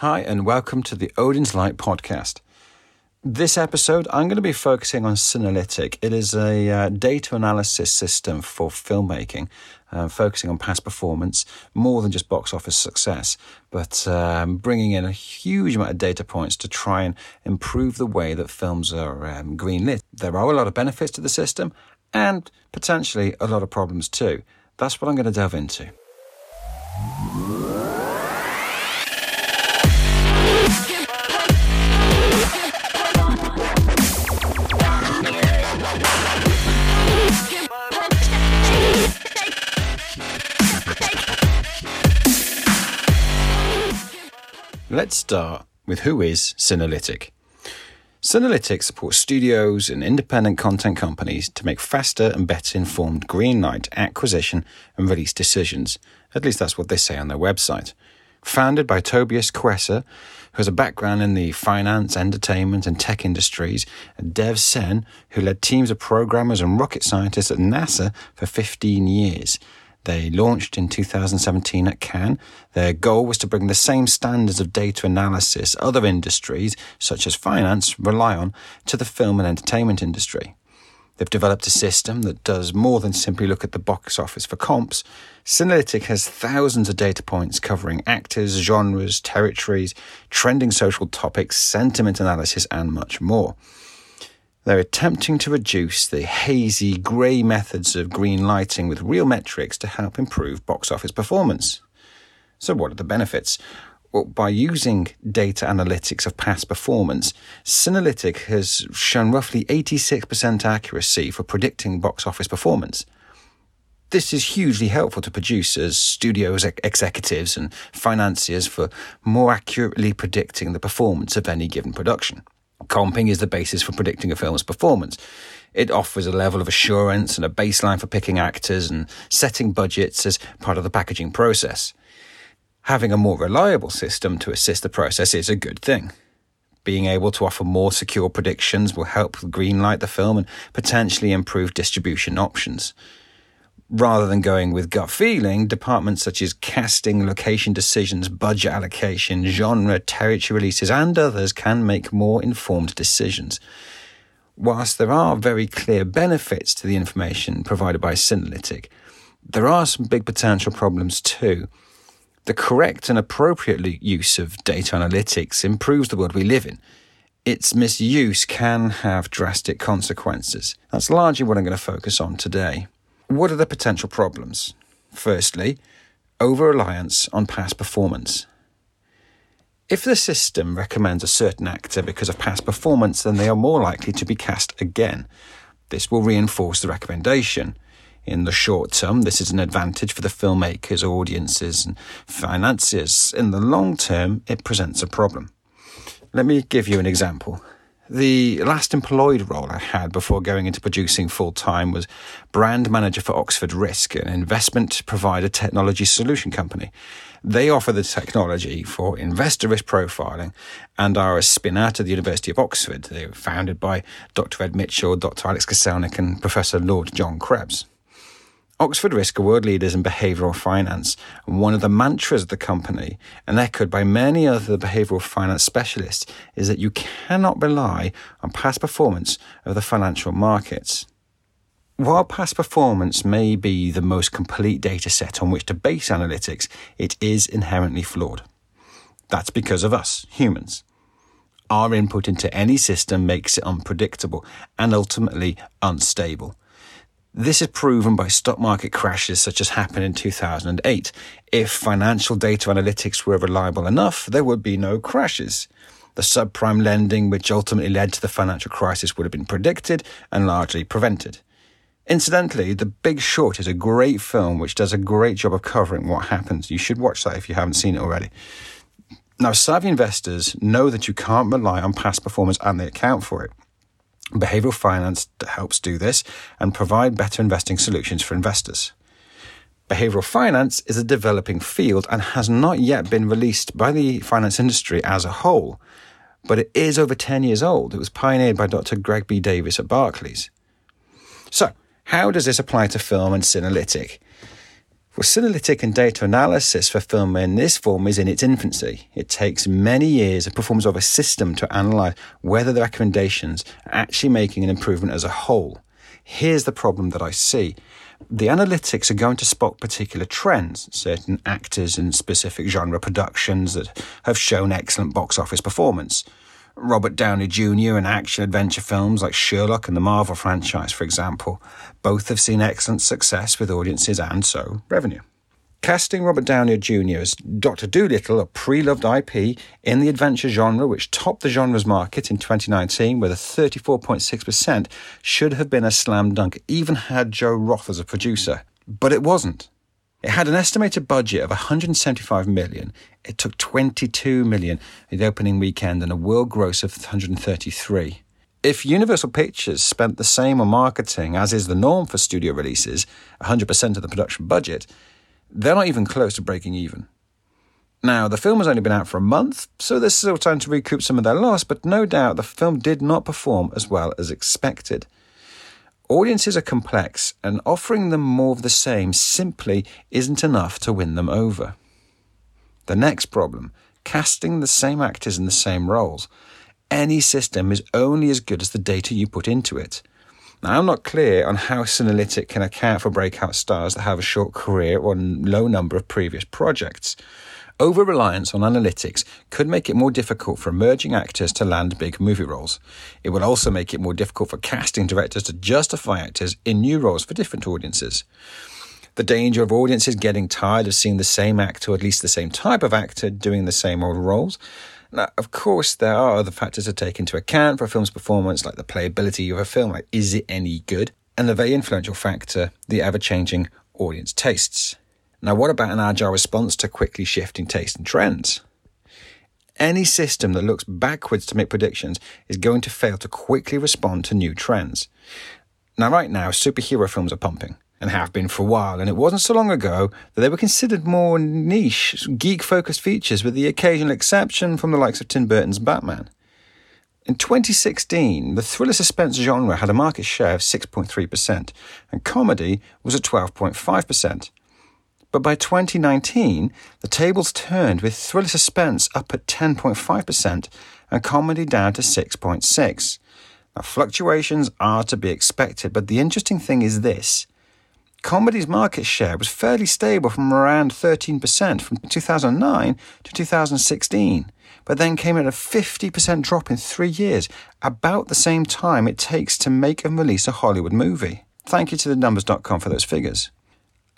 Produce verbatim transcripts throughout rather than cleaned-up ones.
Hi, and welcome to the Odin's Light podcast. This episode, I'm going to be focusing on Cinelytic. It is a uh, data analysis system for filmmaking, uh, focusing on past performance, more than just box office success, but um, bringing in a huge amount of data points to try and improve the way that films are um, greenlit. There are a lot of benefits to the system and potentially a lot of problems too. That's what I'm going to delve into. Let's start with who is Cinelytic. Cinelytic supports studios and independent content companies to make faster and better informed greenlight acquisition and release decisions. At least that's what they say on their website. Founded by Tobias Quesser, who has a background in the finance, entertainment and tech industries, and Dev Sen, who led teams of programmers and rocket scientists at NASA for fifteen years. They launched in two thousand seventeen at Cannes. Their goal was to bring the same standards of data analysis other industries, such as finance, rely on to the film and entertainment industry. They've developed a system that does more than simply look at the box office for comps. Cinelytic has thousands of data points covering actors, genres, territories, trending social topics, sentiment analysis, and much more. They're attempting to reduce the hazy, grey methods of green lighting with real metrics to help improve box office performance. So what are the benefits? Well, by using data analytics of past performance, Cinelytic has shown roughly eighty-six percent accuracy for predicting box office performance. This is hugely helpful to producers, studios, executives and financiers for more accurately predicting the performance of any given production. Comping is the basis for predicting a film's performance. It offers a level of assurance and a baseline for picking actors and setting budgets as part of the packaging process. Having a more reliable system to assist the process is a good thing. Being able to offer more secure predictions will help greenlight the film and potentially improve distribution options. Rather than going with gut feeling, departments such as casting, location decisions, budget allocation, genre, territory releases, and others can make more informed decisions. Whilst there are very clear benefits to the information provided by Cinelytic, there are some big potential problems too. The correct and appropriate use of data analytics improves the world we live in. Its misuse can have drastic consequences. That's largely what I'm going to focus on today. What are the potential problems? Firstly, over-reliance on past performance. If the system recommends a certain actor because of past performance, then they are more likely to be cast again. This will reinforce the recommendation. In the short term, this is an advantage for the filmmakers, audiences, and financiers. In the long term, it presents a problem. Let me give you an example. The last employed role I had before going into producing full-time was brand manager for Oxford Risk, an investment provider technology solution company. They offer the technology for investor risk profiling and are a spin-out of the University of Oxford. They were founded by Doctor Ed Mitchell, Doctor Alex Koselnik and Professor Lord John Krebs. Oxford Risk are world leaders in behavioural finance, and one of the mantras of the company, and echoed by many other behavioural finance specialists, is that you cannot rely on past performance of the financial markets. While past performance may be the most complete data set on which to base analytics, it is inherently flawed. That's because of us, humans. Our input into any system makes it unpredictable and ultimately unstable. This is proven by stock market crashes such as happened in two thousand eight. If financial data analytics were reliable enough, there would be no crashes. The subprime lending, which ultimately led to the financial crisis, would have been predicted and largely prevented. Incidentally, The Big Short is a great film which does a great job of covering what happens. You should watch that if you haven't seen it already. Now, savvy investors know that you can't rely on past performance and they account for it. Behavioral finance helps do this and provide better investing solutions for investors. Behavioral finance is a developing field and has not yet been released by the finance industry as a whole, but it is over ten years old. It was pioneered by Doctor Greg B. Davis at Barclays. So, how does this apply to film and Cinelytic? Well, Cinelytic and data analysis for film in this form is in its infancy. It takes many years and performs of a system to analyse whether the recommendations are actually making an improvement as a whole. Here's the problem that I see. The analytics are going to spot particular trends, certain actors in specific genre productions that have shown excellent box office performance. Robert Downey Junior and action-adventure films like Sherlock and the Marvel franchise, for example, both have seen excellent success with audiences and, so, revenue. Casting Robert Downey Junior as Doctor Dolittle, a pre-loved I P in the adventure genre, which topped the genre's market in twenty nineteen with a thirty-four point six percent, should have been a slam dunk, even had Joe Roth as a producer. But it wasn't. It had an estimated budget of one hundred seventy-five million dollars. It took twenty-two million dollars in the opening weekend and a world gross of one hundred thirty-three million dollars. If Universal Pictures spent the same on marketing as is the norm for studio releases, one hundred percent of the production budget, they're not even close to breaking even. Now, the film has only been out for a month, so there's still time to recoup some of their loss, but no doubt the film did not perform as well as expected. Audiences are complex, and offering them more of the same simply isn't enough to win them over. The next problem, casting the same actors in the same roles. Any system is only as good as the data you put into it. Now, I'm not clear on how Cinelytic can account for breakout stars that have a short career or a low number of previous projects. Over-reliance on analytics could make it more difficult for emerging actors to land big movie roles. It would also make it more difficult for casting directors to justify actors in new roles for different audiences. The danger of audiences getting tired of seeing the same actor, or at least the same type of actor, doing the same old roles. Now, of course, there are other factors to take into account for a film's performance, like the playability of a film, like is it any good, and the very influential factor, the ever-changing audience tastes. Now, what about an agile response to quickly shifting tastes and trends? Any system that looks backwards to make predictions is going to fail to quickly respond to new trends. Now, right now, superhero films are pumping, and have been for a while, and it wasn't so long ago that they were considered more niche, geek-focused features, with the occasional exception from the likes of Tim Burton's Batman. In twenty sixteen, the thriller suspense genre had a market share of six point three percent, and comedy was at twelve point five percent. But by twenty nineteen, the tables turned with thriller suspense up at ten point five percent and comedy down to six point six percent. Now, fluctuations are to be expected, but the interesting thing is this. Comedy's market share was fairly stable from around thirteen percent from two thousand nine to two thousand sixteen, but then came at a fifty percent drop in three years, about the same time it takes to make and release a Hollywood movie. Thank you to the numbers dot com for those figures.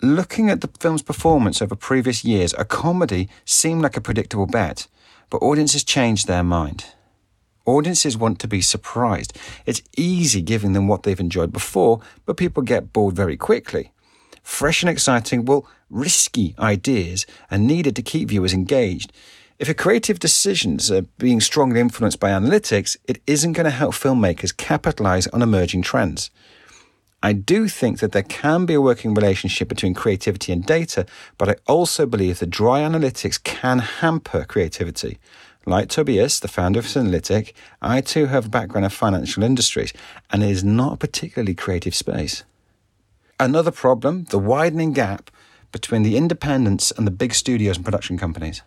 Looking at the film's performance over previous years, a comedy seemed like a predictable bet, but audiences changed their mind. Audiences want to be surprised. It's easy giving them what they've enjoyed before, but people get bored very quickly. Fresh and exciting, well, risky ideas are needed to keep viewers engaged. If your creative decisions are being strongly influenced by analytics, it isn't going to help filmmakers capitalize on emerging trends. I do think that there can be a working relationship between creativity and data, but I also believe that dry analytics can hamper creativity. Like Tobias, the founder of Cinelytic, I too have a background in financial industries, and it is not a particularly creative space. Another problem, the widening gap between the independents and the big studios and production companies.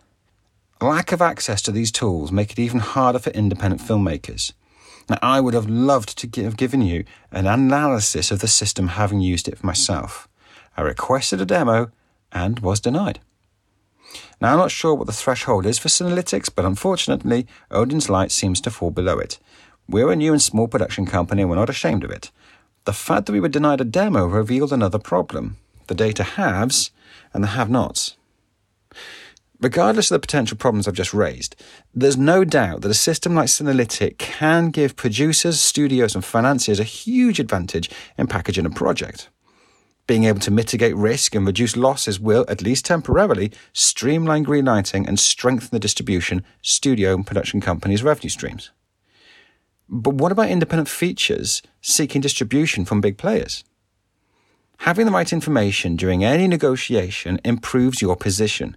Lack of access to these tools make it even harder for independent filmmakers. Now, I would have loved to have given you an analysis of the system, having used it for myself. I requested a demo and was denied. Now, I'm not sure what the threshold is for Cinelytic, but unfortunately, Odin's Light seems to fall below it. We're a new and small production company and we're not ashamed of it. The fact that we were denied a demo revealed another problem. The data haves and the have-nots. Regardless of the potential problems I've just raised, there's no doubt that a system like Cinelytic can give producers, studios and financiers a huge advantage in packaging a project. Being able to mitigate risk and reduce losses will, at least temporarily, streamline greenlighting and strengthen the distribution, studio and production companies' revenue streams. But what about independent features seeking distribution from big players? Having the right information during any negotiation improves your position.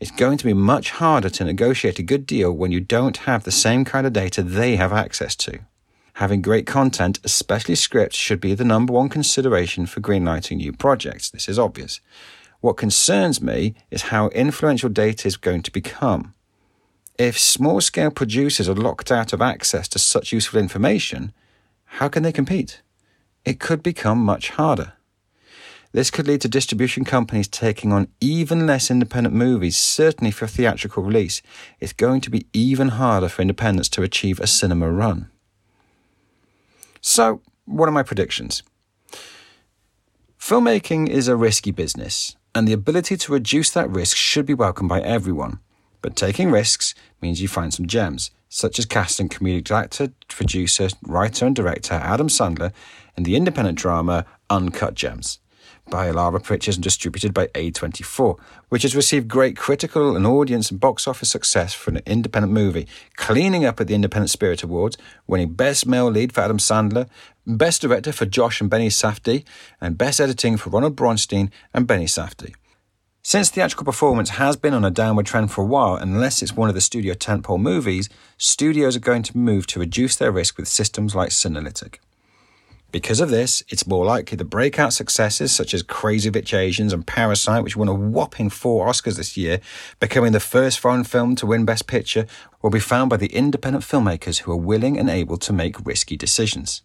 It's going to be much harder to negotiate a good deal when you don't have the same kind of data they have access to. Having great content, especially scripts, should be the number one consideration for greenlighting new projects. This is obvious. What concerns me is how influential data is going to become. If small-scale producers are locked out of access to such useful information, how can they compete? It could become much harder. This could lead to distribution companies taking on even less independent movies, certainly for theatrical release. It's going to be even harder for independents to achieve a cinema run. So, what are my predictions? Filmmaking is a risky business, and the ability to reduce that risk should be welcomed by everyone. But taking risks means you find some gems, such as casting comedic actor, producer, writer and director Adam Sandler in the independent drama Uncut Gems, by Elara Pictures and distributed by A twenty-four, which has received great critical and audience and box office success for an independent movie, cleaning up at the Independent Spirit Awards, winning Best Male Lead for Adam Sandler, Best Director for Josh and Benny Safdie, and Best Editing for Ronald Bronstein and Benny Safdie. Since theatrical performance has been on a downward trend for a while, unless it's one of the studio tentpole movies, studios are going to move to reduce their risk with systems like Cinelytic. Because of this, it's more likely the breakout successes such as Crazy Rich Asians and Parasite, which won a whopping four Oscars this year, becoming the first foreign film to win Best Picture, will be found by the independent filmmakers who are willing and able to make risky decisions.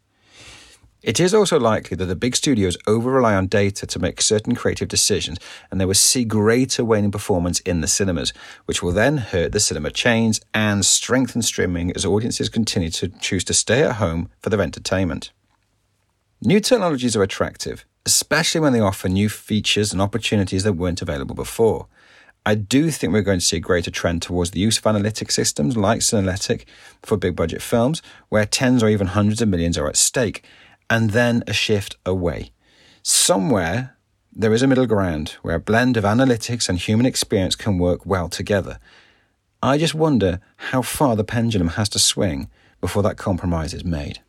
It is also likely that the big studios over-rely on data to make certain creative decisions, and they will see greater waning performance in the cinemas, which will then hurt the cinema chains and strengthen streaming as audiences continue to choose to stay at home for their entertainment. New technologies are attractive, especially when they offer new features and opportunities that weren't available before. I do think we're going to see a greater trend towards the use of analytic systems like Cinelytic for big-budget films, where tens or even hundreds of millions are at stake, and then a shift away. Somewhere, there is a middle ground where a blend of analytics and human experience can work well together. I just wonder how far the pendulum has to swing before that compromise is made.